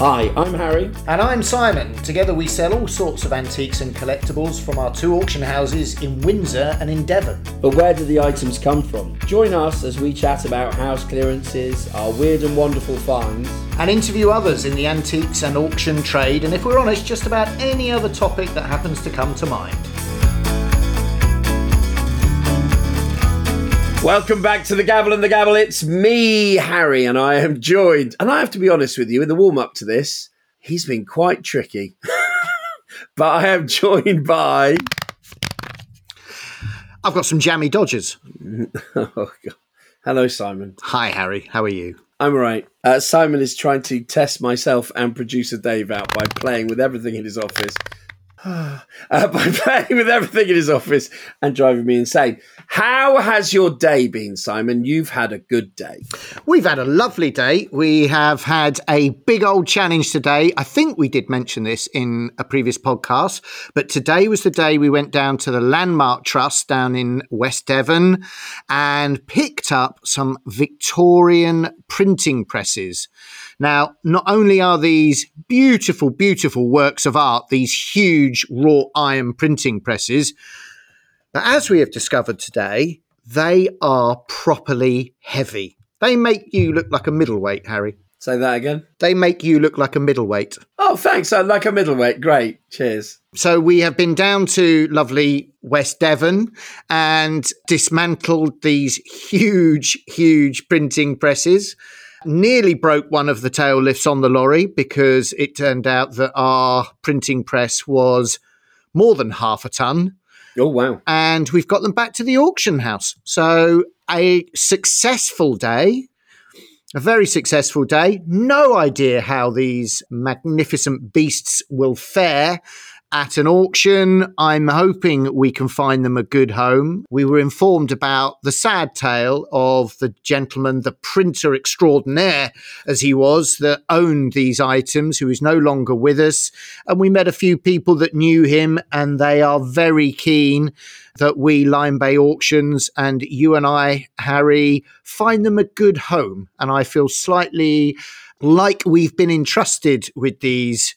Hi, I'm Harry. And I'm Simon. Together we sell all sorts of antiques and collectibles from our two auction houses in Windsor and in Devon. But where do the items come from? Join us as we chat about house clearances, our weird and wonderful finds, and interview others in the antiques and auction trade, and if we're honest, just about any other topic that happens to come to mind. Welcome back to The Gavel and The Gabble. It's me, Harry, and I am joined. And I have to be honest with you, in the warm-up to this, he's been quite tricky. But I am joined by... I've got some jammy dodgers. Oh, God. Hello, Simon. Hi, Harry. How are you? I'm all right. Simon is trying to test myself and producer Dave out by playing with everything in his office. And driving me insane. How has your day been, Simon? You've had a good day. We've had a lovely day. We have had a big old challenge today. I think we did mention this in a previous podcast, but today was the day we went down to the Landmark Trust down in West Devon and picked up some Victorian printing presses. Now, not only are these beautiful, beautiful works of art, these huge wrought iron printing presses, but as we have discovered today, they are properly heavy. They make you look like a middleweight, Harry. Say that again. They make you look like a middleweight. Oh, thanks. I like a middleweight. Great. Cheers. So we have been down to lovely West Devon and dismantled these huge, huge printing presses. Nearly broke one of the tail lifts on the lorry because it turned out that our printing press was more than half a ton. Oh, wow. And we've got them back to the auction house. So a successful day, a very successful day. No idea how these magnificent beasts will fare at an auction. I'm hoping we can find them a good home. We were informed about the sad tale of the gentleman, the printer extraordinaire as he was, that owned these items, who is no longer with us. And we met a few people that knew him, and they are very keen that we, Lyme Bay Auctions, and you and I, Harry, find them a good home. And I feel slightly like we've been entrusted with these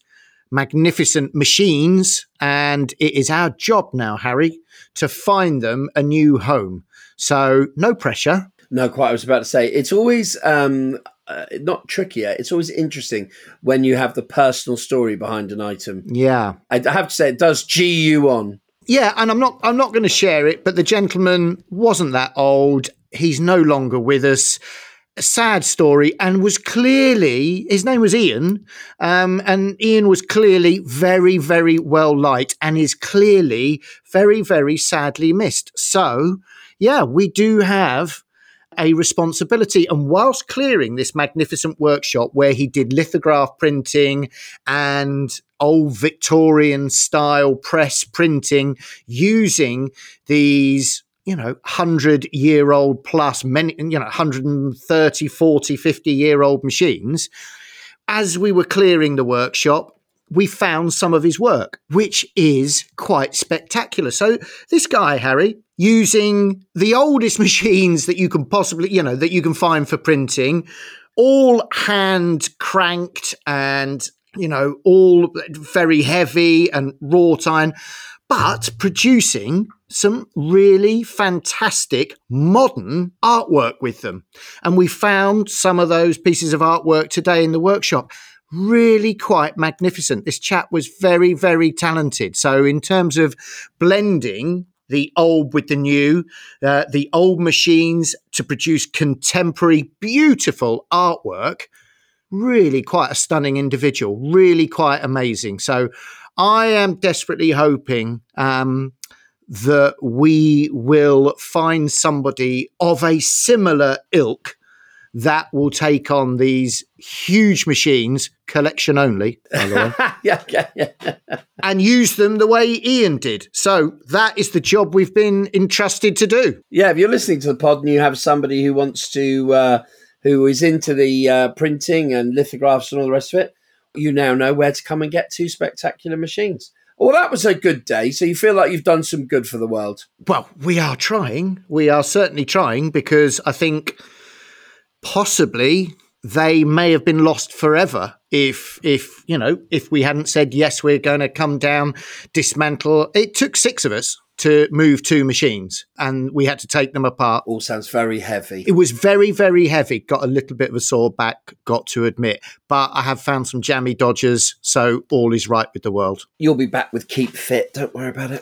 magnificent machines, and it is our job now, Harry, to find them a new home. So no pressure. No, quite. I was about to say, it's always not trickier. It's always interesting when you have the personal story behind an item. Yeah, I have to say, it does gee you on. Yeah, and I'm not going to share it, but the gentleman wasn't that old. He's no longer with us. A sad story, and was clearly, his name was Ian, and Ian was clearly very, very well liked and is clearly very, very sadly missed. So, yeah, we do have a responsibility. And whilst clearing this magnificent workshop where he did lithograph printing and old Victorian style press printing using these 100-year-old plus, many, 130, 40, 50-year-old machines. As we were clearing the workshop, we found some of his work, which is quite spectacular. So this guy, Harry, using the oldest machines that you can possibly, that you can find for printing, all hand-cranked and, all very heavy and wrought iron, but producing some really fantastic modern artwork with them. And we found some of those pieces of artwork today in the workshop. Really quite magnificent. This chap was very, very talented. So in terms of blending the old with the new, the old machines to produce contemporary, beautiful artwork, really quite a stunning individual, really quite amazing. So I am desperately hoping that we will find somebody of a similar ilk that will take on these huge machines, collection only, by the way, yeah. And use them the way Ian did. So that is the job we've been entrusted to do. Yeah, if you're listening to the pod and you have somebody who wants to, who is into the printing and lithographs and all the rest of it, you now know where to come and get two spectacular machines. Well, that was a good day. So you feel like you've done some good for the world. Well, we are trying. We are certainly trying because I think possibly they may have been lost forever if we hadn't said, yes, we're going to come down, dismantle. It took six of us to move two machines, and we had to take them apart. All sounds very heavy. It was very, very heavy. Got a little bit of a sore back, got to admit. But I have found some jammy dodgers, so all is right with the world. You'll be back with Keep Fit. Don't worry about it.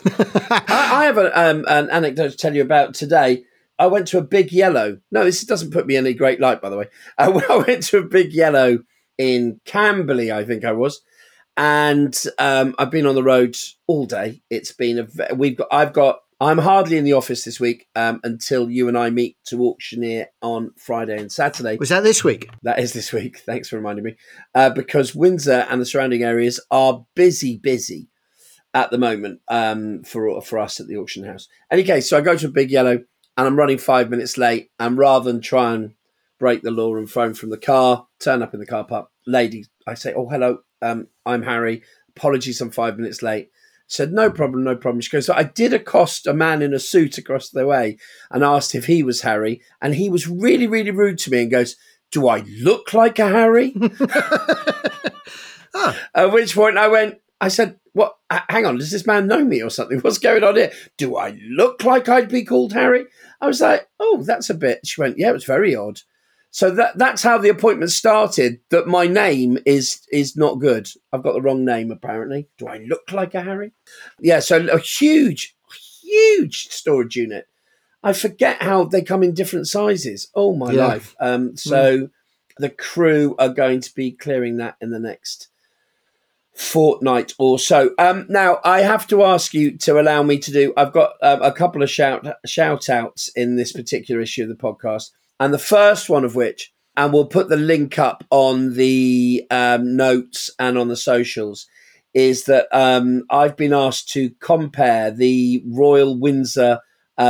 I have an anecdote to tell you about today. I went to a Big Yellow. No, this doesn't put me in any great light, by the way. I went to a Big Yellow in Camberley, I think I was. And I've been on the road all day. It's been I'm hardly in the office this week until you and I meet to auctioneer on Friday and Saturday. Was that this week? That is this week. Thanks for reminding me. Because Windsor and the surrounding areas are busy at the moment for us at the auction house. Any case, so I go to a Big Yellow and I'm running 5 minutes late. And rather than try and break the law and phone from the car, turn up in the car park. Lady, I say, oh, hello. I'm Harry. Apologies, I'm 5 minutes late. Said, no problem. She goes, so I did accost a man in a suit across the way and asked if he was Harry. And he was really, really rude to me and goes, do I look like a Harry? At which point I said, what? Hang on, does this man know me or something? What's going on here? Do I look like I'd be called Harry? I was like, oh, that's a bit. She went, yeah, it was very odd. So that's how the appointment started, that my name is not good. I've got the wrong name, apparently. Do I look like a Harry? Yeah, so a huge storage unit. I forget how they come in different sizes. Oh, my life. The crew are going to be clearing that in the next fortnight or so. Now, I have to ask you to allow me to do – I've got a couple of shout-outs in this particular issue of the podcast. And the first one of which, and we'll put the link up on the notes and on the socials, is that I've been asked to compare the Royal Windsor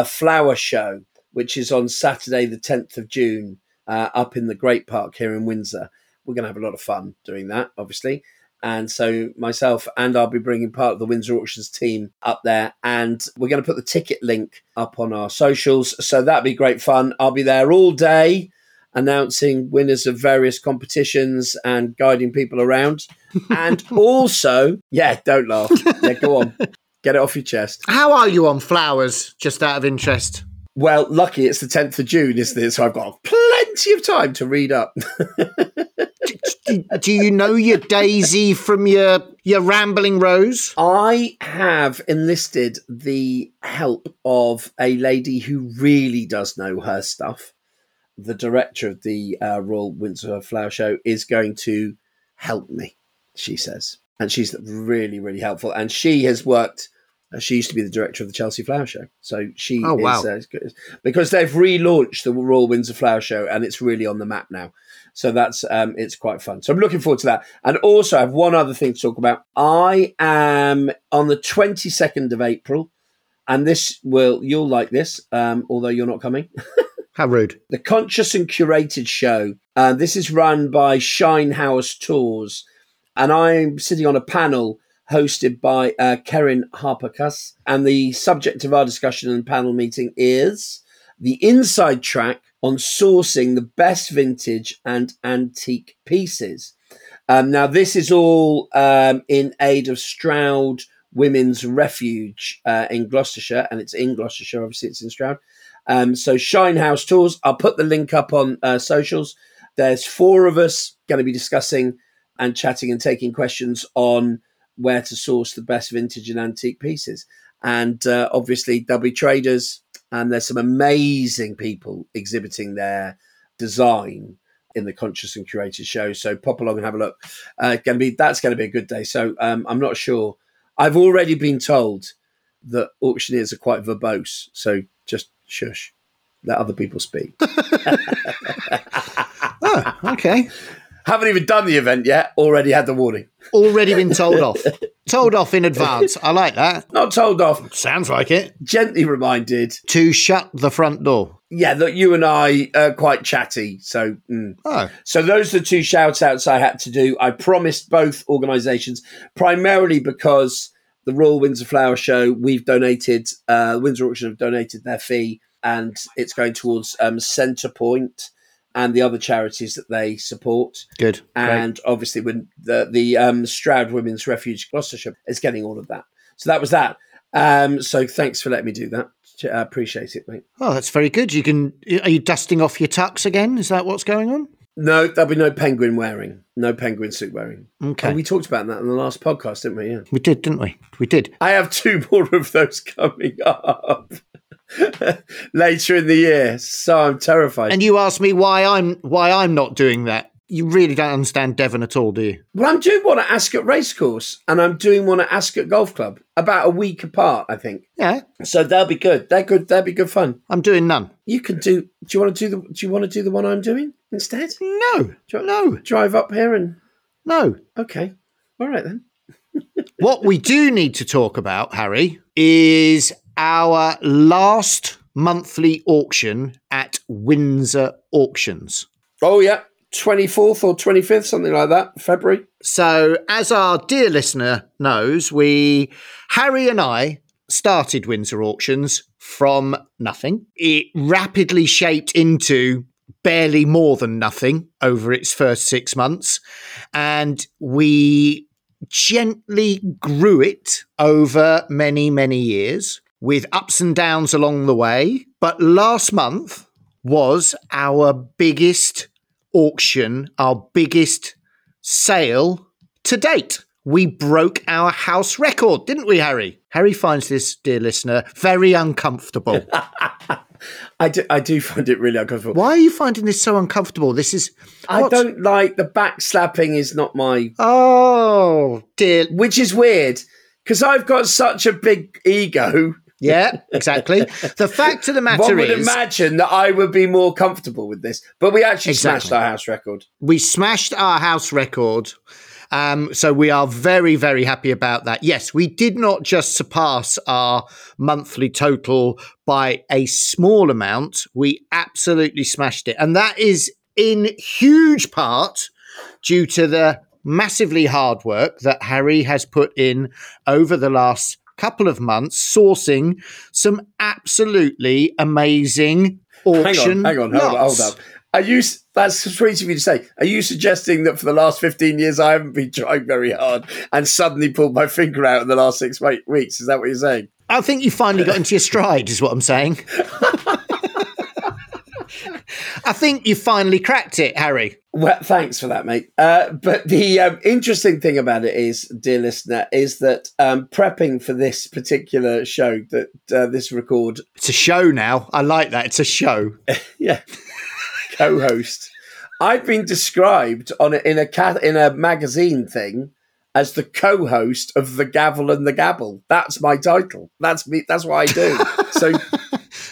Flower Show, which is on Saturday the 10th of June up in the Great Park here in Windsor. We're going to have a lot of fun doing that, obviously. And so myself and I'll be bringing part of the Windsor Auctions team up there. And we're going to put the ticket link up on our socials. So that'd be great fun. I'll be there all day announcing winners of various competitions and guiding people around. And also, yeah, don't laugh. Yeah, go on. Get it off your chest. How are you on flowers, just out of interest? Well, lucky it's the 10th of June, isn't it? So I've got plenty of time to read up. Do you know your daisy from your rambling rose? I have enlisted the help of a lady who really does know her stuff. The director of the Royal Windsor Flower Show is going to help me, she says. And she's really, really helpful. And she has worked... She used to be the director of the Chelsea Flower Show. So she is good. Because they've relaunched the Royal Windsor Flower Show and it's really on the map now. So that's it's quite fun. So I'm looking forward to that. And also I have one other thing to talk about. I am on the 22nd of April and you'll like this, although you're not coming. How rude. The Conscious and Curated Show. This is run by Shine House Tours and I'm sitting on a panel hosted by Keren Harpikas. And the subject of our discussion and panel meeting is the inside track on sourcing the best vintage and antique pieces. Now, this is all in aid of Stroud Women's Refuge in Gloucestershire. And it's in Gloucestershire, obviously it's in Stroud. So Shine House Tours. I'll put the link up on socials. There's four of us going to be discussing and chatting and taking questions on where to source the best vintage and antique pieces. And obviously there'll be traders and there's some amazing people exhibiting their design in the Conscious and Curated Show. So pop along and have a look. That's going to be a good day. So I'm not sure. I've already been told that auctioneers are quite verbose. So just shush, let other people speak. Oh, okay. Haven't even done the event yet. Already had the warning. Already been told off. Told off in advance. I like that. Not told off. Sounds like it. Gently reminded. To shut the front door. Yeah, look, you and I are quite chatty. So, So those are the two shout-outs I had to do. I promised both organisations, primarily because the Royal Windsor Flower Show, we've donated, Windsor Auction have donated their fee, and it's going towards Centrepoint. and the other charities that they support. Good. And great. Obviously when the Stroud Women's Refuge Gloucestershire is getting all of that. So that was that. So thanks for letting me do that. I appreciate it, mate. Oh, that's very good. Are you dusting off your tux again? Is that what's going on? No, there'll be no penguin wearing. No penguin suit wearing. Okay. And we talked about that in the last podcast, didn't we? Yeah. We did, didn't we? We did. I have two more of those coming up later in the year, so I'm terrified. And you asked me why I'm not doing that. You really don't understand Devon at all, do you? Well, I'm doing one at Ascot Racecourse and I'm doing one at Ascot Golf Club, about a week apart, I think. Yeah. So they'll be good. They'll be good fun. I'm doing none. You can do. Do you want to do the one I'm doing instead? No. No. Drive up here and. No. Okay. All right then. What we do need to talk about, Harry, is our last monthly auction at Windsor Auctions. Oh yeah. 24th or 25th, something like that, February. So as our dear listener knows, Harry and I started Windsor Auctions from nothing. It rapidly shaped into barely more than nothing over its first 6 months. And we gently grew it over many, many years with ups and downs along the way. But last month was our biggest auction, our biggest sale to date. We broke our house record, didn't we, Harry? Harry finds this, dear listener, very uncomfortable. I do find it really uncomfortable. Why are you finding this so uncomfortable? This is... What? I don't like the back slapping is not my... Oh, dear. Which is weird, because I've got such a big ego... Yeah, exactly. The fact of the matter is... One would imagine that I would be more comfortable with this, but we actually smashed our house record. We smashed our house record, so we are very, very happy about that. Yes, we did not just surpass our monthly total by a small amount. We absolutely smashed it, and that is in huge part due to the massively hard work that Harry has put in over the last couple of months, sourcing some absolutely amazing auction. Hang on, hold up. That's sweet of you to say. Are you suggesting that for the last 15 years I haven't been trying very hard and suddenly pulled my finger out in the last 6 weeks? Is that what you're saying? I think you finally got into your stride, is what I'm saying. I think you finally cracked it, Harry. Well, thanks for that, mate. But the interesting thing about it is, dear listener, is that prepping for this particular show, that this record... It's a show now. I like that. It's a show. Yeah. Co-host. I've been described in a magazine thing as the co-host of The Gavel and The Gabble. That's my title. That's me. That's what I do. So...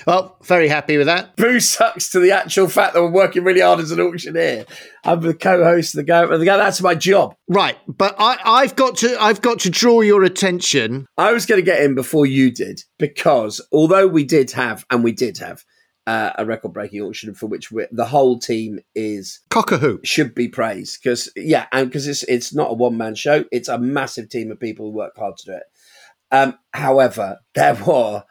Well, very happy with that. Boo sucks to the actual fact that we're working really hard as an auctioneer. I'm the co-host of The Gavel and The Gabble. That's my job. Right, but I've got to draw your attention. I was going to get in before you did, because although we did have a record-breaking auction for which the whole team is... Cock-a-hoop. Should be praised. Because it's not a one-man show. It's a massive team of people who work hard to do it. However, there were...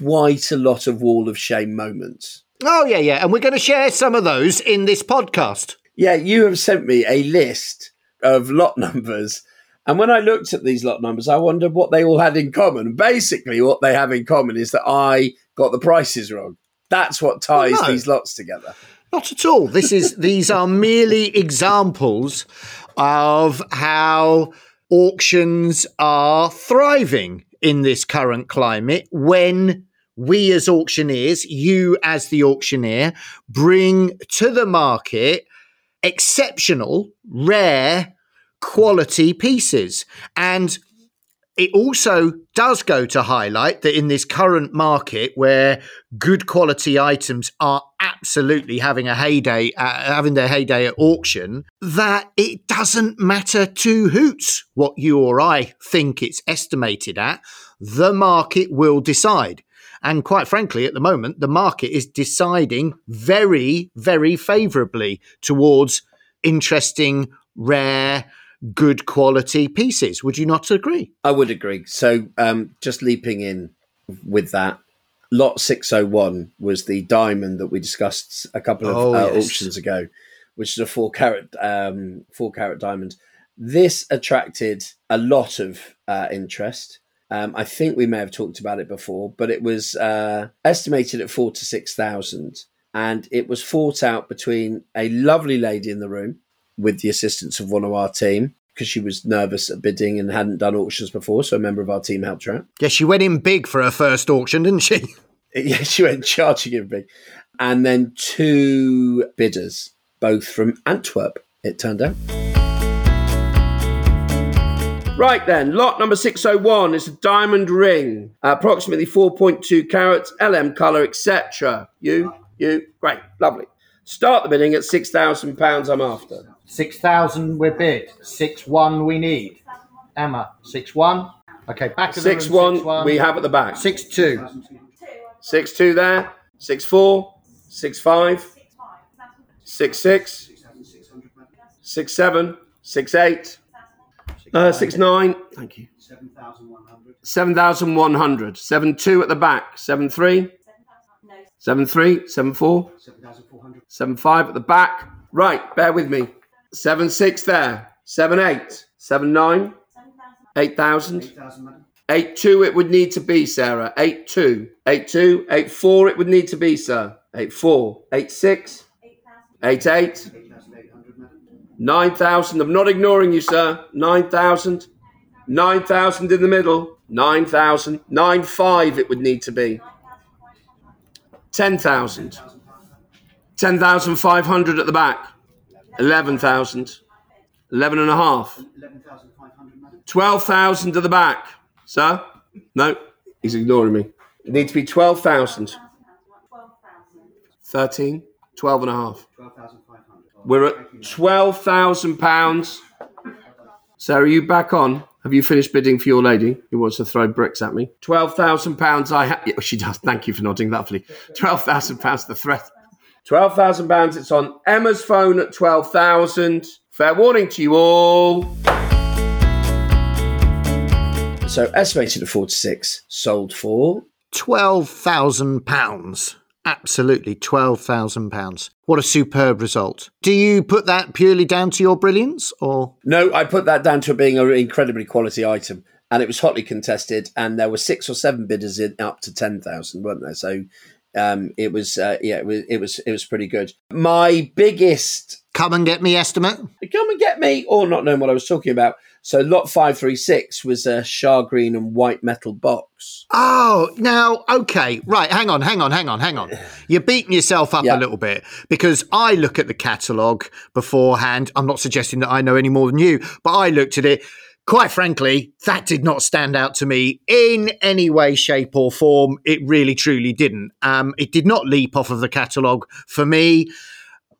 quite a lot of wall of shame moments. Oh, yeah, yeah. And we're going to share some of those in this podcast. Yeah, you have sent me a list of lot numbers. And when I looked at these lot numbers, I wondered what they all had in common. Basically, what they have in common is that I got the prices wrong. That's what ties these lots together. Not at all. These are merely examples of how auctions are thriving in this current climate, when we as auctioneers, you as the auctioneer, bring to the market exceptional, rare, quality pieces. And it also does go to highlight that in this current market where good quality items are absolutely having their heyday at auction, that it doesn't matter two hoots what you or I think it's estimated at. The market will decide. And quite frankly, at the moment, the market is deciding very, very favourably towards interesting, rare, good quality pieces. Would you not agree? I would agree. So just leaping in with that, lot 601 was the diamond that we discussed a couple of auctions ago, which is a 4 carat diamond. This attracted a lot of interest. I think we may have talked about it before, but it was estimated at 4,000 to 6,000, and it was fought out between a lovely lady in the room with the assistance of one of our team, because she was nervous at bidding and hadn't done auctions before, so a member of our team helped her out. Yeah, she went in big for her first auction, didn't she? Yeah, she went charging in big. And then two bidders, both from Antwerp, it turned out. Right then, lot number 601 is a diamond ring, approximately 4.2 carats, LM colour, etc. You, great, lovely. Start the bidding at £6,000 I'm after. 6,000 we bid, 6-1 we need. Emma, 6-1. Okay, back to the 6-1 we have at the back. 6-2. 6-2 there, 6-4, 6-5, 6-6, 6-7, 6-8. 6-9. Thank you. 7,100. 7-2 at the back. 7-3. 7-3. 7-4. 7-5 at the back. Right, bear with me. 7-6 there. 7-8. 7-9. 8,000. 8-2 it would need to be, Sarah. 8-2. 8-2. 8-4 it would need to be, sir. 8-4. 8-6. 8-8. 9,000. I'm not ignoring you, sir. 9,000. 9,000 in the middle. 9,000. 9,500 it would need to be. 10,000. 10,500 at the back. 11,000. 11,500. 12,000 at the back. Sir? No, he's ignoring me. It needs to be 12,000. 13. 12,500. We're at £12,000. Sarah, are you back on? Have you finished bidding for your lady who wants to throw bricks at me? £12,000 I have. Yeah, she does. Thank you for nodding. Lovely. £12,000 the threat. £12,000. It's on Emma's phone at 12,000. Fair warning to you all. So estimated at 4 to 6, sold for £12,000. Absolutely, £12,000. What a superb result. Do you put that purely down to your brilliance, or? No, I put that down to it being an incredibly quality item, and it was hotly contested, and there were 6 or 7 bidders in up to 10,000, weren't there? So it was pretty good. My biggest come and get me estimate. Come and get me, or not knowing what I was talking about. So lot 536 was a char green and white metal box. Oh, now, okay. Right, hang on. You're beating yourself up a little bit, because I look at the catalogue beforehand. I'm not suggesting that I know any more than you, but I looked at it. Quite frankly, that did not stand out to me in any way, shape or form. It really, truly didn't. It did not leap off of the catalogue for me.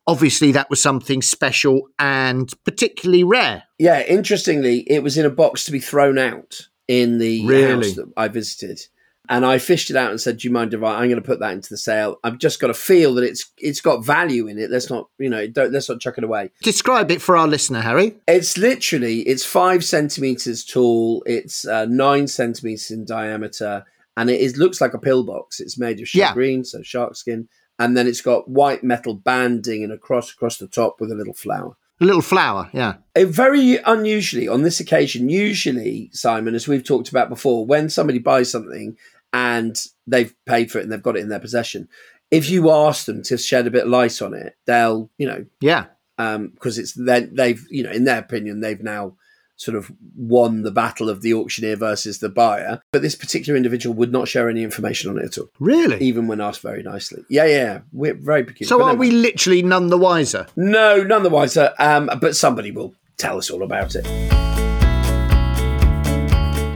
Obviously, that was something special and particularly rare. Yeah, interestingly, it was in a box to be thrown out in the house that I visited. And I fished it out and said, do you mind if I'm going to put that into the sale? I've just got to feel that it's got value in it. Let's not, let's not chuck it away. Describe it for our listener, Harry. It's literally, it's 5 centimetres tall. It's 9 centimetres in diameter. And it looks like a pillbox. It's made of green, so shark skin. And then it's got white metal banding and a cross across the top with a little flower. A little flower, yeah. Very unusually, on this occasion, usually, Simon, as we've talked about before, when somebody buys something and they've paid for it and they've got it in their possession, if you ask them to shed a bit of light on it, they'll, because it's in their opinion, they've now sort of won the battle of the auctioneer versus the buyer. But this particular individual would not share any information on it at all. Really? Even when asked very nicely. Yeah. We're very peculiar. So are we literally none the wiser? No, none the wiser. But somebody will tell us all about it.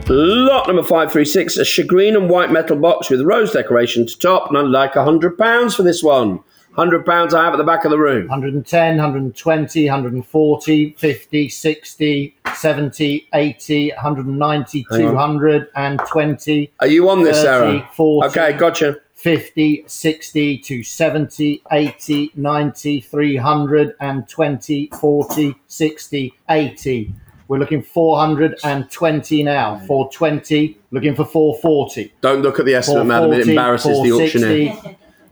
Lot number 536, a shagreen and white metal box with rose decoration to top. And I'd like £100 for this one. £100 I have at the back of the room. 110, 120, 140, 50, 60, 70, 80, 190, 220. Are you on this, Sarah? 40, okay, gotcha. 50, 60, 270, 80, 90, 300, and 20, 40, 60, 80. We're looking 420 now. 420, looking for 440. Don't look at the estimate, madam. It embarrasses the auctioneer.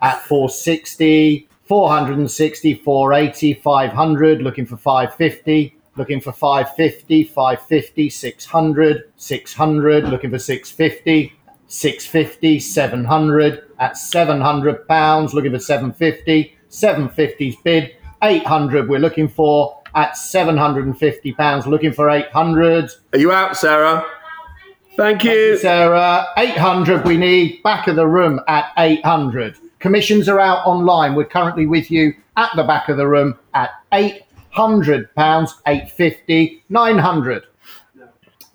At 460, 460, 480, 500, looking for 550. Looking for 550, 550, 600, 600, looking for 650, 650, 700, at £700, looking for 750, 750's bid, 800 we're looking for, at £750, looking for 800. Are you out, Sarah? Thank you. Thank you, Sarah. 800 we need, back of the room at 800. Commissions are out online. We're currently with you at the back of the room at 800. £100, 850, 900.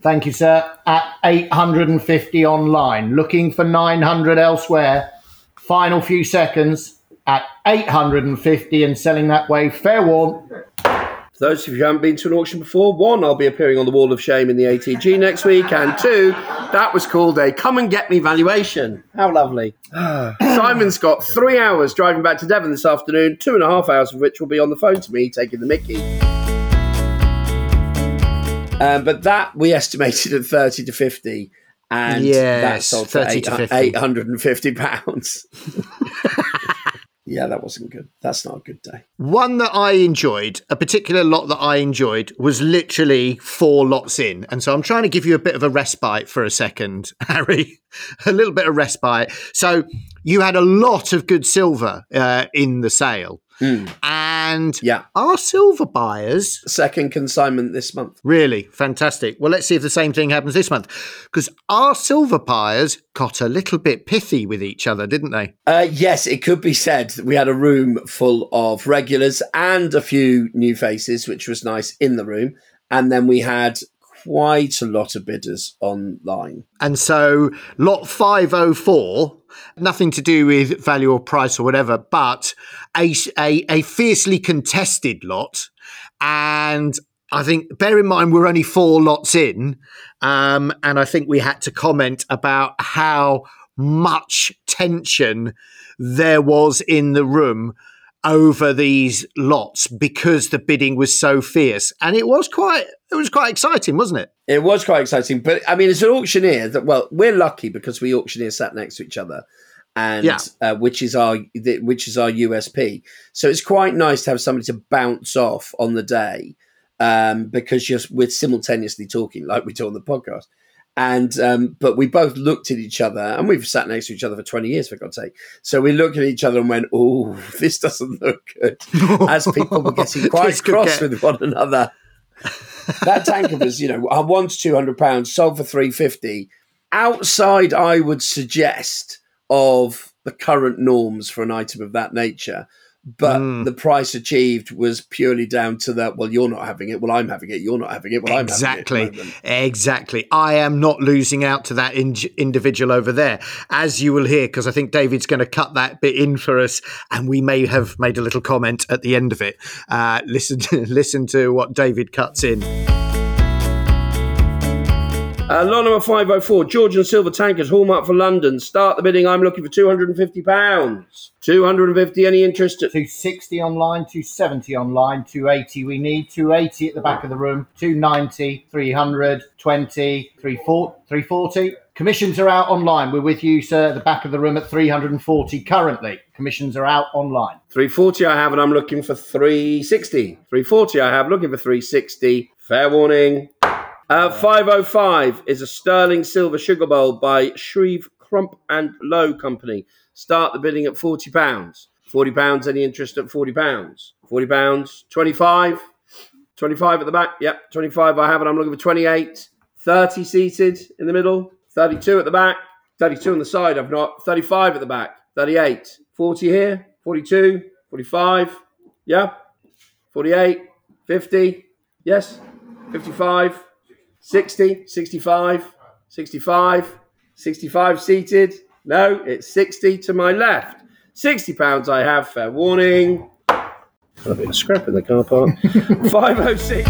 Thank you, sir. At 850 online. Looking for 900 elsewhere. Final few seconds at 850 and selling that way. Fair warn. For those of you who haven't been to an auction before, one, I'll be appearing on the Wall of Shame in the ATG next week. And two, that was called a come and get me valuation. How lovely. Simon's got 3 hours driving back to Devon this afternoon, 2.5 hours of which will be on the phone to me taking the mickey. But that we estimated at 30 to 50. And that sold for £850. Yeah, that wasn't good. That's not a good day. One that I enjoyed, a particular lot that I enjoyed, was literally 4 lots in. And so I'm trying to give you a bit of a respite for a second, Harry. A little bit of respite. So you had a lot of good silver in the sale. And our silver buyers... Second consignment this month. Really? Fantastic. Well, let's see if the same thing happens this month. Because our silver buyers got a little bit pithy with each other, didn't they? Yes, it could be said that we had a room full of regulars and a few new faces, which was nice in the room. And then we had... quite a lot of bidders online. And so lot 504, nothing to do with value or price or whatever, but a fiercely contested lot. And I think, bear in mind, we're only 4 lots in. And I think we had to comment about how much tension there was in the room over these lots because the bidding was so fierce. And it was quite exciting, wasn't it? It was quite exciting. But I mean, as an auctioneer, we're lucky because we auctioneers sat next to each other, and which is our USP. So it's quite nice to have somebody to bounce off on the day because we're simultaneously talking like we do on the podcast. And but we both looked at each other, and we've sat next to each other for 20 years, for God's sake. So we looked at each other and went, "Oh, this doesn't look good." As people were getting quite cross with one another. That tanker was, £100 to £200, sold for £350. Outside, I would suggest, of the current norms for an item of that nature. But the price achieved was purely down to that, well, you're not having it, well, I'm having it, you're not having it, well, I'm having it. Exactly. I am not losing out to that individual over there, as you will hear, because I think David's going to cut that bit in for us, and we may have made a little comment at the end of it. Listen to what David cuts in. Lot number 504, Georgian Silver Tankers, Hallmark for London. Start the bidding. I'm looking for £250. 250, any interest? 260 online, 270 online, 280 we need, 280 at the back of the room, 290, 300, 20, 340. Commissions are out online. We're with you, sir, at the back of the room at 340 currently. Commissions are out online. 340 I have, and I'm looking for 360. 340 I have, looking for 360. Fair warning. 505 is a sterling silver sugar bowl by Shreve Crump and Lowe Company. Start the bidding at £40. £40, any interest at £40? £40, 25. 25 at the back. Yep, 25 I have, and I'm looking for 28. 30 seated in the middle. 32 at the back. 32 on the side I've not. 35 at the back. 38. 40 here. 42. 45. Yeah. 48. 50. Yes. 55. 60, 65, 65, 65 seated. No, it's 60 to my left. £60 I have, fair warning. Got a bit of scrap in the car park. 506.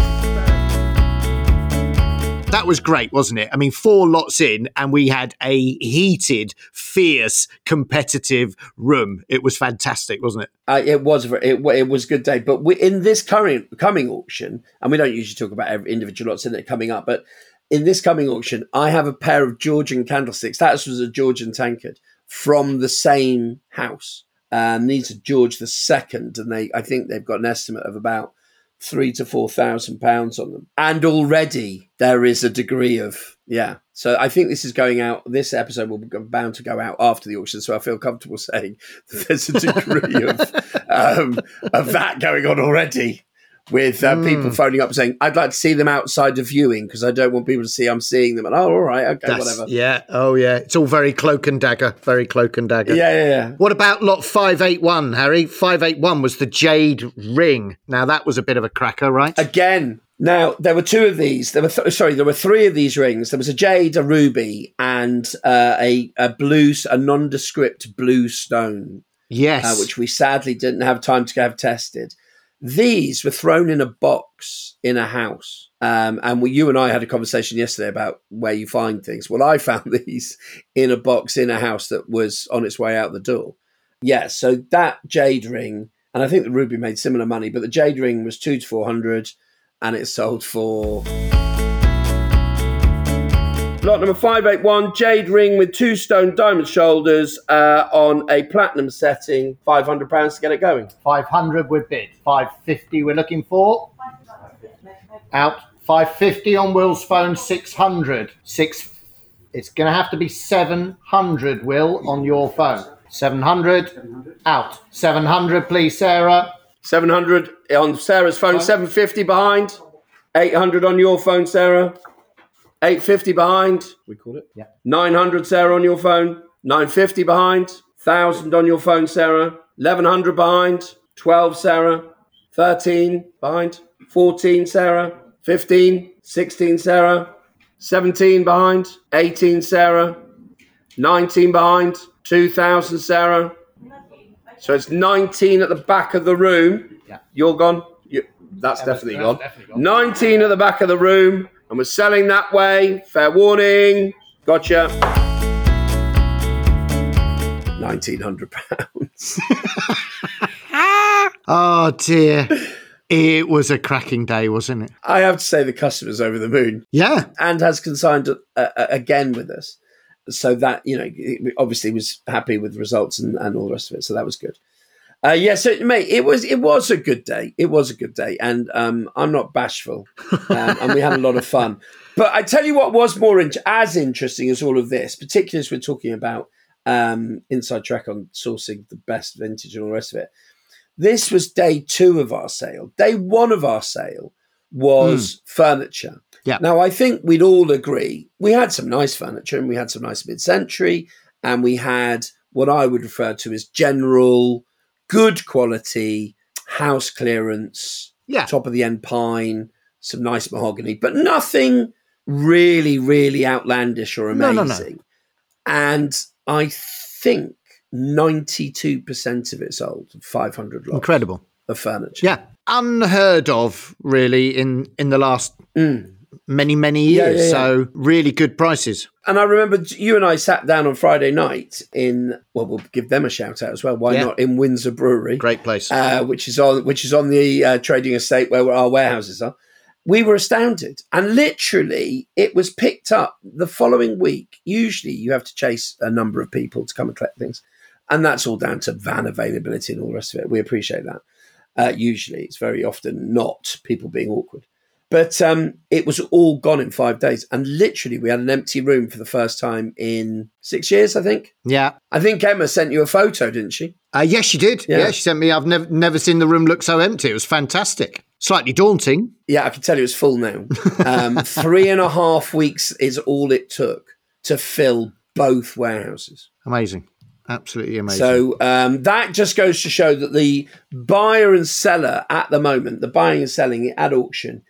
that was great, wasn't it? I mean, four lots in and we had a heated, fierce, competitive room. It was fantastic, wasn't it? It was a good day. But in this coming auction, and we don't usually talk about every individual lots in it coming up, but in this coming auction, I have a pair of Georgian candlesticks. That was a Georgian tankard from the same house. And these are George II, and I think they've got an estimate of about £3,000 to £4,000 on them. And already there is a degree of, yeah. So I think this is going out, this episode will be bound to go out after the auction. So I feel comfortable saying that there's a degree of that going on already with people phoning up saying, I'd like to see them outside of viewing because I don't want people to see I'm seeing them. And, all right, okay, whatever. Yeah, oh, yeah. It's all very cloak and dagger, very cloak and dagger. Yeah, yeah, yeah. What about lot 581, Harry? 581 was the jade ring. Now, that was a bit of a cracker, right? Again. Now, there were two of these. There were three of these rings. There was a jade, a ruby, and a nondescript blue stone. Yes. Which we sadly didn't have time to have tested. These were thrown in a box in a house. You and I had a conversation yesterday about where you find things. Well, I found these in a box in a house that was on its way out the door. Yeah, so that jade ring, and I think the ruby made similar money, but the jade ring was 200 to 400 and it sold for... Lot number 581, jade ring with two stone diamond shoulders on a platinum setting, £500 to get it going. 500 we're bid, 550 we're looking for. Out, 550 on Will's phone, 600. It's going to have to be 700, Will, on your phone. 700, out. 700, please, Sarah. 700 on Sarah's phone, 750 behind. 800 on your phone, Sarah. 850 behind. We call it. Yeah. 900, Sarah, on your phone. 950 behind. 1,000 on your phone, Sarah. 1,100 behind. 12, Sarah. 13 behind. 14, Sarah. 15. 16, Sarah. 17 behind. 18, Sarah. 19 behind. 2,000, Sarah. So it's 19 at the back of the room. Yeah. You're gone. That's definitely gone. 19 at the back of the room. And we're selling that way. Fair warning. Gotcha. £1,900. Oh, dear. It was a cracking day, wasn't it? I have to say the customer's over the moon. Yeah. And has consigned again with us. So that, obviously was happy with the results and all the rest of it. So that was good. So, mate, it was a good day. It was a good day. And I'm not bashful. And we had a lot of fun. But I tell you what was more as interesting as all of this, particularly as we're talking about Inside Track on sourcing the best vintage and all the rest of it. This was day two of our sale. Day one of our sale was furniture. Yeah. Now, I think we'd all agree. We had some nice furniture and we had some nice mid-century. And we had what I would refer to as general... good quality house clearance, top of the end pine, some nice mahogany, but nothing really, really outlandish or amazing. No. And I think 92% of it sold, 500 lots. Incredible. Of furniture. Yeah. Unheard of, really, in the last many, many years. Yeah. So really good prices. And I remember you and I sat down on Friday night we'll give them a shout out as well. Why not? In Windsor Brewery. Great place. Which is on the trading estate where our warehouses are. We were astounded. And literally it was picked up the following week. Usually you have to chase a number of people to come and collect things. And that's all down to van availability and all the rest of it. We appreciate that. Usually it's very often not people being awkward. But it was all gone in 5 days. And literally, we had an empty room for the first time in 6 years, I think. Yeah. I think Emma sent you a photo, didn't she? Yes, she did. Yeah, she sent me. I've never seen the room look so empty. It was fantastic. Slightly daunting. Yeah, I can tell you it's full now. 3.5 weeks is all it took to fill both warehouses. Amazing. Absolutely amazing. So that just goes to show that the buyer and seller at the moment, the buying and selling at auction,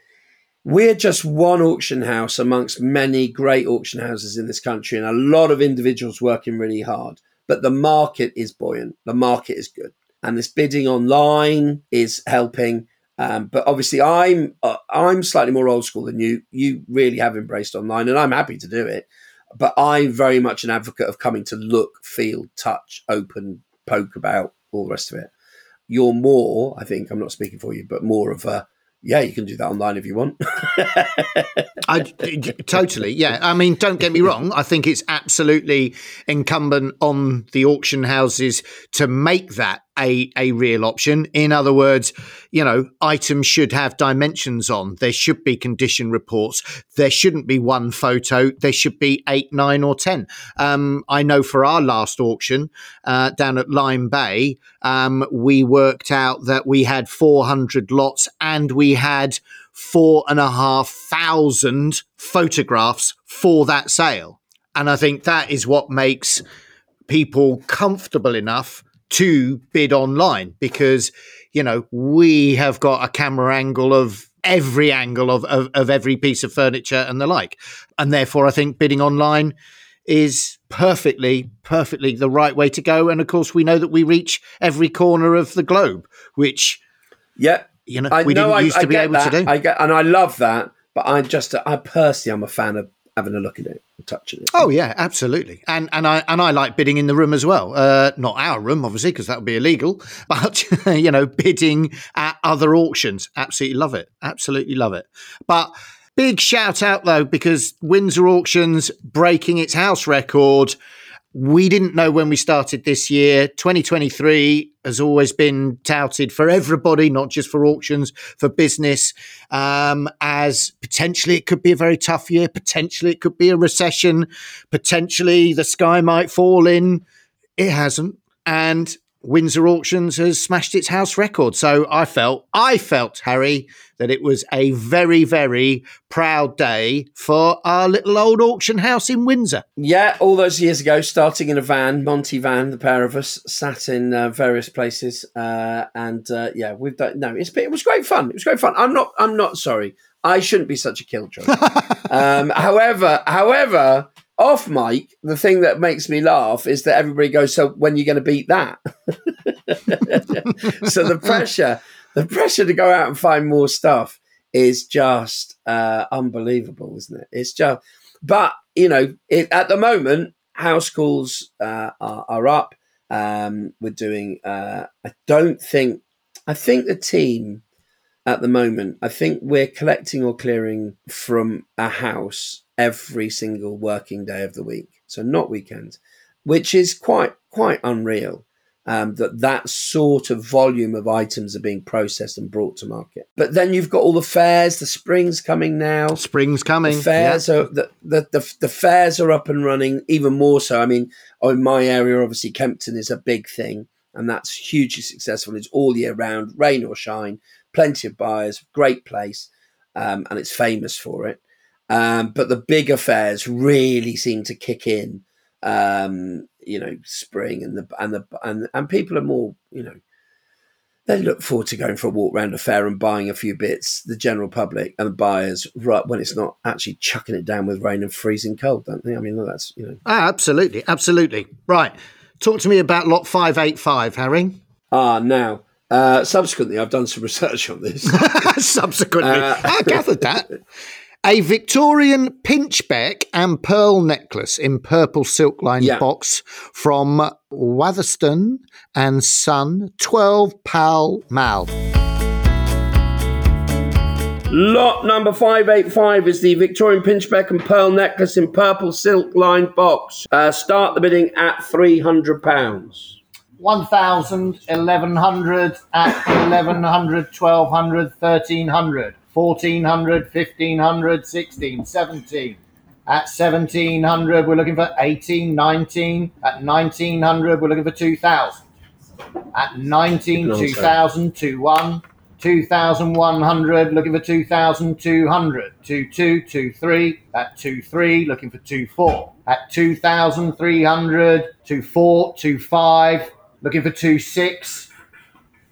we're just one auction house amongst many great auction houses in this country and a lot of individuals working really hard. But the market is buoyant. The market is good. And this bidding online is helping. But obviously, I'm slightly more old school than you. You really have embraced online, and I'm happy to do it. But I'm very much an advocate of coming to look, feel, touch, open, poke about, all the rest of it. You're more, I think, I'm not speaking for you, but more of a, yeah, you can do that online if you want. Totally, yeah. I mean, don't get me wrong. I think it's absolutely incumbent on the auction houses to make that a real option. In other words, you know, items should have dimensions on. There should be condition reports. There shouldn't be one photo. There should be 8, 9, or 10. I know for our last auction down at Lyme Bay, we worked out that we had 400 lots and we had 4,500 photographs for that sale. And I think that is what makes people comfortable enough to bid online, because, you know, we have got a camera angle of every angle of every piece of furniture and the like. And therefore, I think bidding online is perfectly the right way to go. And of course, we know that we reach every corner of the globe, which, yeah, you know, we didn't used to be able to do. And I love that, but I personally, I'm a fan of having a look at it, touching it. Oh yeah, absolutely. And I like bidding in the room as well. Not our room, obviously, because that would be illegal. But you know, bidding at other auctions, absolutely love it. Absolutely love it. But big shout out though, because Windsor Auctions breaking its house record. We didn't know when we started this year. 2023 has always been touted for everybody, not just for auctions, for business, as potentially it could be a very tough year. Potentially it could be a recession. Potentially the sky might fall in. It hasn't. And Windsor Auctions has smashed its house record. So I felt, Harry, that it was a very, very proud day for our little old auction house in Windsor. Yeah, all those years ago, starting in a van, Monty van, the pair of us, sat in various places, and we've done. No, it was great fun. It was great fun. I'm not sorry. I shouldn't be such a killjoy. However. Off mic, the thing that makes me laugh is that everybody goes, so when are you going to beat that? So the pressure to go out and find more stuff is just unbelievable, isn't it? It's just, but you know, at the moment, house calls are up. We're doing. I think the team at the moment. I think we're collecting or clearing from a house every single working day of the week, so not weekends, which is quite unreal, that sort of volume of items are being processed and brought to market. But then you've got all the fairs. The spring's coming now. The fairs, yeah. The fairs are up and running even more so. I mean, in my area, obviously, Kempton is a big thing, and that's hugely successful. It's all year round, rain or shine, plenty of buyers, great place, and it's famous for it. But the bigger fairs really seem to kick in, you know, spring and people are more, you know, they look forward to going for a walk round a fair and buying a few bits, the general public and the buyers, right when it's not actually chucking it down with rain and freezing cold, don't they? I mean, that's, you know. Ah, absolutely. Absolutely. Right. Talk to me about lot 585, Harry. Now. Subsequently, I've done some research on this. I gathered that. A Victorian pinchbeck and pearl necklace in purple silk lined box from Watherston and Son, 12 Pall Mall. Lot number 585 is the Victorian pinchbeck and pearl necklace in purple silk lined box. Start the bidding at £300. 1,000, 1,100, at 1,100, 1,200, 1,300. 1,400, 1,500, 16, 17. At 1,700, we're looking for 18, 19. At 1,900, we're looking for 2,000. At 19, 2,000, 2,100. 2,100, looking for 2,200. 2,200, 2,300. At 2,300, looking for 2,400. At 2,300, 2,400, 2,500. Looking for 2,600.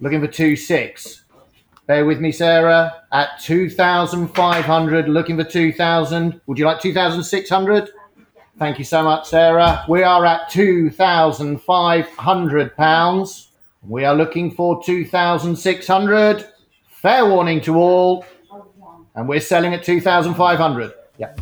Looking for 2,600. Bear with me, Sarah. At 2,500, looking for 2,000. Would you like 2,600? Thank you so much, Sarah. We are at £2,500. We are looking for 2,600. Fair warning to all. And we're selling at 2,500. Yeah.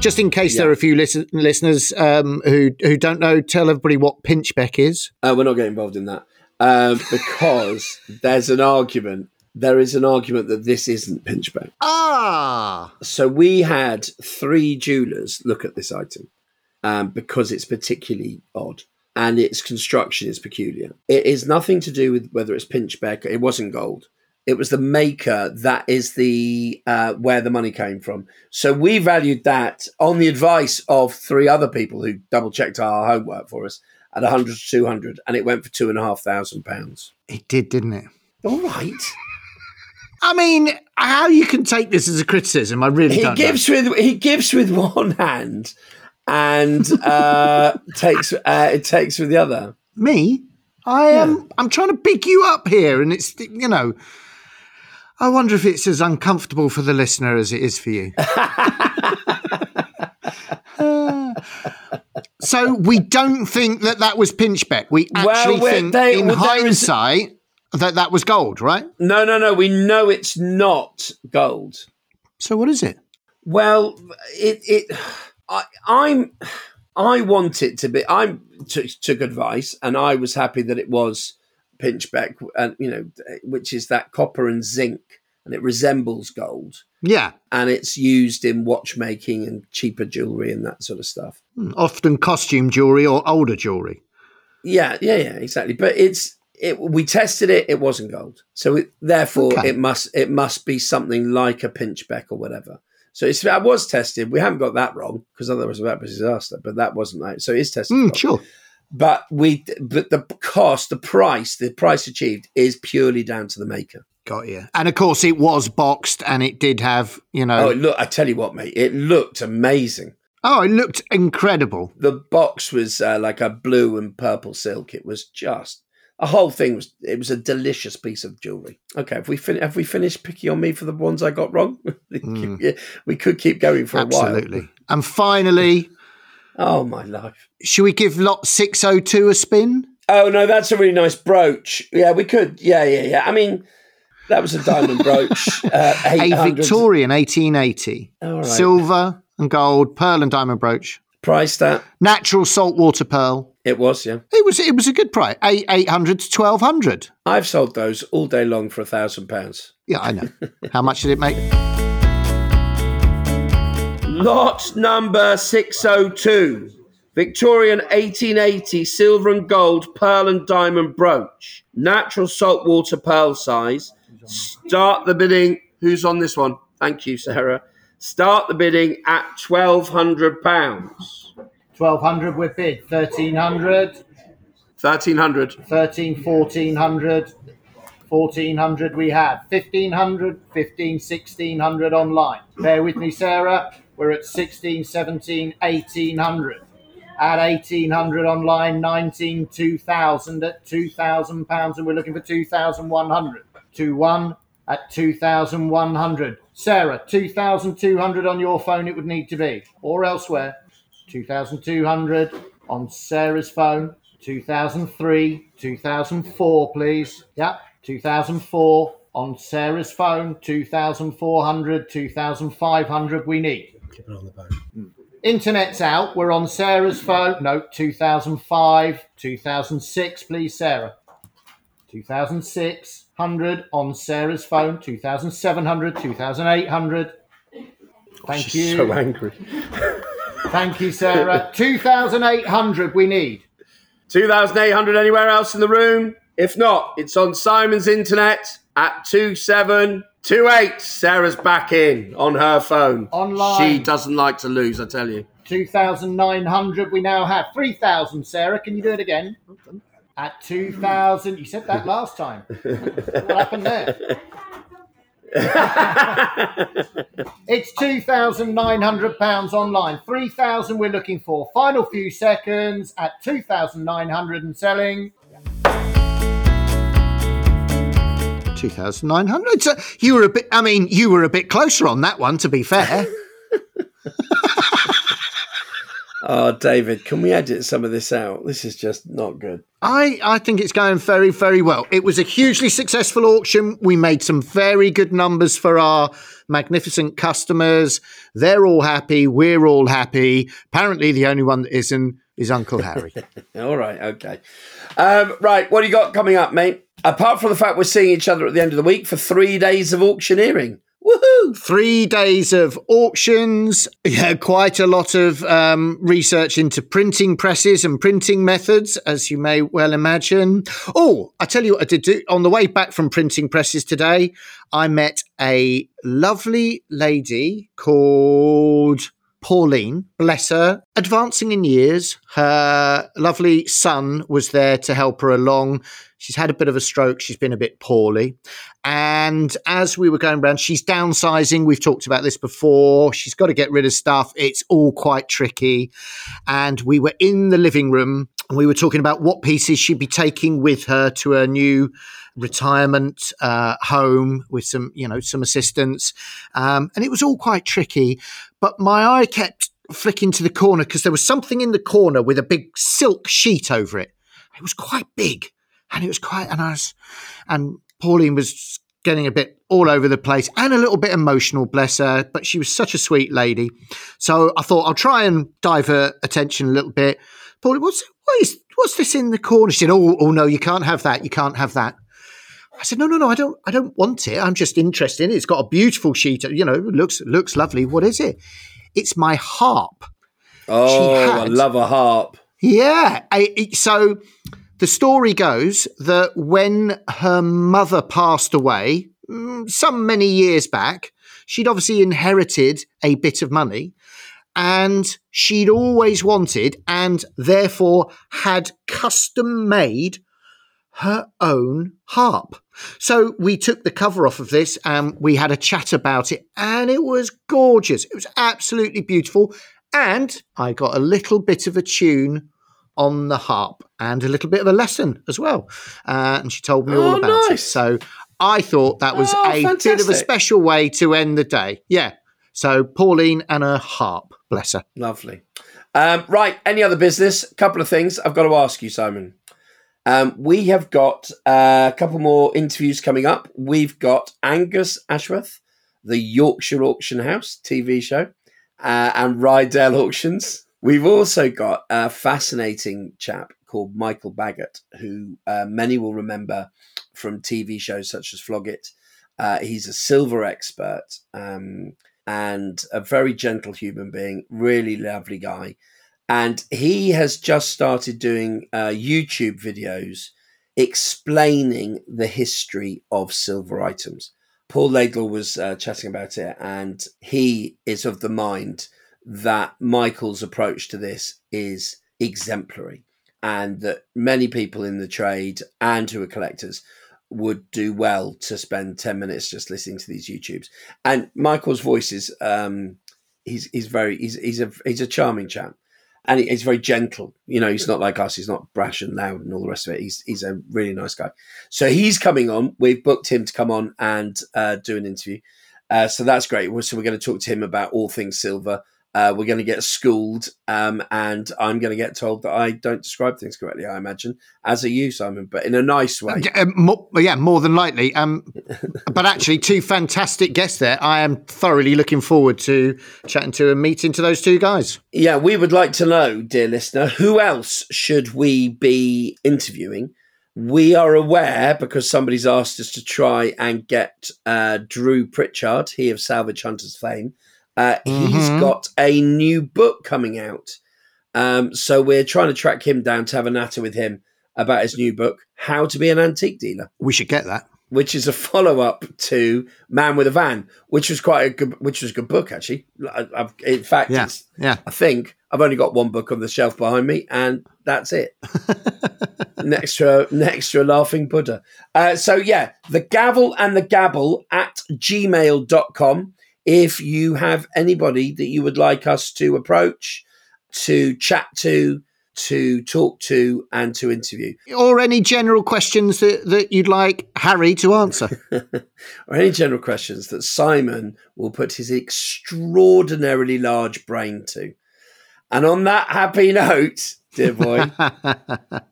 Just in case there are a few listeners who don't know, tell everybody what pinchbeck is. We're not getting involved in that because there's an argument. There is an argument that this isn't pinchbeck. Ah! So we had three jewellers look at this item because it's particularly odd and its construction is peculiar. It is nothing to do with whether it's pinchbeck. It wasn't gold. It was the maker that is the where the money came from. So we valued that on the advice of three other people who double-checked our homework for us at 100 to 200, and it went for £2,500. It did, didn't it? All right. I mean, how you can take this as a criticism, I really don't know. He gives with one hand and takes with the other. Me? I am. I'm trying to big you up here, and it's, you know... I wonder if it's as uncomfortable for the listener as it is for you. So we don't think that was pinchbeck. We actually think, in hindsight, that that was gold, right? No. We know it's not gold. So what is it? Well, I want it to be. I took advice, and I was happy that it was pinchbeck, and you know, which is that copper and zinc, and it resembles gold. Yeah, and it's used in watchmaking and cheaper jewellery and that sort of stuff. Often costume jewellery or older jewellery. Yeah, exactly. But we tested it; it wasn't gold, so it must be something like a pinchbeck or whatever. So I was tested. We haven't got that wrong because otherwise that was a disaster. But that wasn't that. So it's tested. Sure. But the cost, the price achieved is purely down to the maker. Got you. And of course, it was boxed, and it did have, you know. Oh, look! I tell you what, mate, it looked amazing. Oh, it looked incredible. The box was like a blue and purple silk. It was just a whole thing. It was a delicious piece of jewellery. Okay, have we finished picking on me for the ones I got wrong? We could keep going for a while. Absolutely. And finally. Oh, my life. Should we give lot 602 a spin? Oh, no, that's a really nice brooch. Yeah, we could. Yeah. I mean, that was a diamond brooch. A Victorian 1880. All right. Silver and gold, pearl and diamond brooch. Priced at? Natural saltwater pearl. It was, yeah. It was a good price. 800 to 1,200. I've sold those all day long for £1,000. Yeah, I know. How much did it make? Lot number 602, Victorian 1880, silver and gold, pearl and diamond brooch, natural saltwater pearl size. Start the bidding. Who's on this one? Thank you, Sarah. Start the bidding at £1,200. £1,200 we bid. £1,300. £1,300. £1,400. £1,400 we had. £1,500. £1,600 online. Bear with me, Sarah. We're at 16, 17, 1800. At 1800 online, 19, 2000 at £2,000, and we're looking for 2,100. 21 at 2,100. Sarah, 2,200 on your phone it would need to be, or elsewhere. 2,200 on Sarah's phone. 2,003, 2,004, please. Yep, 2,004 on Sarah's phone. 2,400, 2,500 we need. Keep it on the phone. Internet's out. We're on Sarah's phone. No, 2005, 2006, please, Sarah. 2,600 on Sarah's phone. 2,700, 2,800. Thank you. She's so angry. Thank you, Sarah. 2,800 we need. 2,800 anywhere else in the room? If not, it's on Simon's internet at 2728. Sarah's back in on her phone. Online. She doesn't like to lose, I tell you. 2,900 we now have. 3,000, Sarah. Can you do it again? At 2,000. You said that last time. What happened there? It's £2,900 online. 3,000 we're looking for. Final few seconds at 2,900 and selling. 2,900. So you were a bit closer on that one, to be fair. Oh, David, can we edit some of this out? This is just not good. I think it's going very, very well. It was a hugely successful auction. We made some very good numbers for our magnificent customers. They're all happy. We're all happy. Apparently, the only one that isn't is Uncle Harry. All right, okay. Right, what do you got coming up, mate? Apart from the fact we're seeing each other at the end of the week for 3 days of auctioneering. Woohoo! 3 days of auctions, yeah, quite a lot of research into printing presses and printing methods, as you may well imagine. Oh, I tell you what I did do. On the way back from printing presses today, I met a lovely lady called Pauline, bless her, advancing in years. Her lovely son was there to help her along. She's had a bit of a stroke. She's been a bit poorly. And as we were going around, she's downsizing. We've talked about this before. She's got to get rid of stuff. It's all quite tricky. And we were in the living room and we were talking about what pieces she'd be taking with her to her new retirement home with some, you know, some assistance. And it was all quite tricky. But my eye kept flicking to the corner because there was something in the corner with a big silk sheet over it. It was quite big. And it was quite, and I was, and Pauline was getting a bit all over the place and a little bit emotional, bless her, but she was such a sweet lady. So I thought I'll try and divert attention a little bit. Pauline, what's this in the corner? She said, oh no, you can't have that. You can't have that. I said, no, I don't want it. I'm just interested in it. It's got a beautiful sheet, you know, looks lovely. What is it? It's my harp. Oh, I love a harp. Yeah. So the story goes that when her mother passed away, some many years back, she'd obviously inherited a bit of money and she'd always wanted and therefore had custom made her own harp. So we took the cover off of this and we had a chat about it and it was gorgeous. It was absolutely beautiful. And I got a little bit of a tune on the harp and a little bit of a lesson as well. And she told me all about it. So I thought that was a bit of a special way to end the day. Yeah. So Pauline and her harp, bless her. Lovely. Right. Any other business? A couple of things I've got to ask you, Simon. We have got a couple more interviews coming up. We've got Angus Ashworth, the Yorkshire Auction House TV show, and Ryedale Auctions. We've also got a fascinating chap called Michael Baggott, who many will remember from TV shows such as Flog It. He's a silver expert and a very gentle human being, really lovely guy. And he has just started doing YouTube videos explaining the history of silver items. Paul Laidlaw was chatting about it, and he is of the mind that Michael's approach to this is exemplary and that many people in the trade and who are collectors would do well to spend 10 minutes just listening to these YouTubes. And Michael's voice is, he's a charming chap and he's very gentle. You know, he's not like us. He's not brash and loud and all the rest of it. He's a really nice guy. So he's coming on. We've booked him to come on and do an interview. So that's great. So we're going to talk to him about all things silver. We're going to get schooled and I'm going to get told that I don't describe things correctly, I imagine, as are you, Simon, but in a nice way. More than likely. But actually, two fantastic guests there. I am thoroughly looking forward to chatting to and meeting to those two guys. Yeah, we would like to know, dear listener, who else should we be interviewing? We are aware, because somebody's asked us to try and get Drew Pritchard, he of Salvage Hunters fame. He's got a new book coming out. So we're trying to track him down to have a natter with him about his new book, How to Be an Antique Dealer. We should get that. Which is a follow-up to Man with a Van, which was a good book, actually. I think I've only got one book on the shelf behind me, and that's it. Next to a laughing Buddha. So, The Gavel and The Gabble at gmail.com. If you have anybody that you would like us to approach, to chat to talk to, and to interview. Or any general questions that you'd like Harry to answer. Or any general questions that Simon will put his extraordinarily large brain to. And on that happy note, dear boy,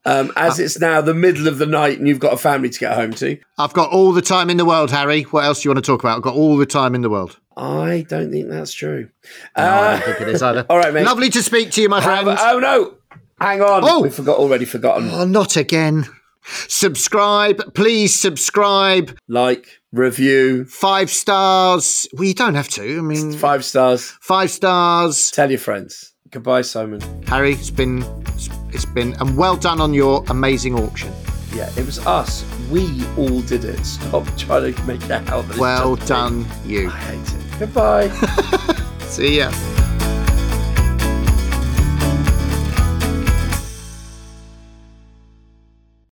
as it's now the middle of the night and you've got a family to get home to. I've got all the time in the world, Harry. What else do you want to talk about? I've got all the time in the world. I don't think that's true. No, I don't think it is either. All right, mate. Lovely to speak to you, my friend. Oh, no. Hang on. Oh. We've already forgotten. Oh, not again. Subscribe. Please subscribe. Like, review. 5 stars. Well, you don't have to. I mean, 5 stars. 5 stars. Tell your friends. Goodbye, Simon. Harry, it's been, and well done on your amazing auction. Yeah, it was us. We all did it. Stop trying to make that out. Well done, you. I hate it. Goodbye. See ya.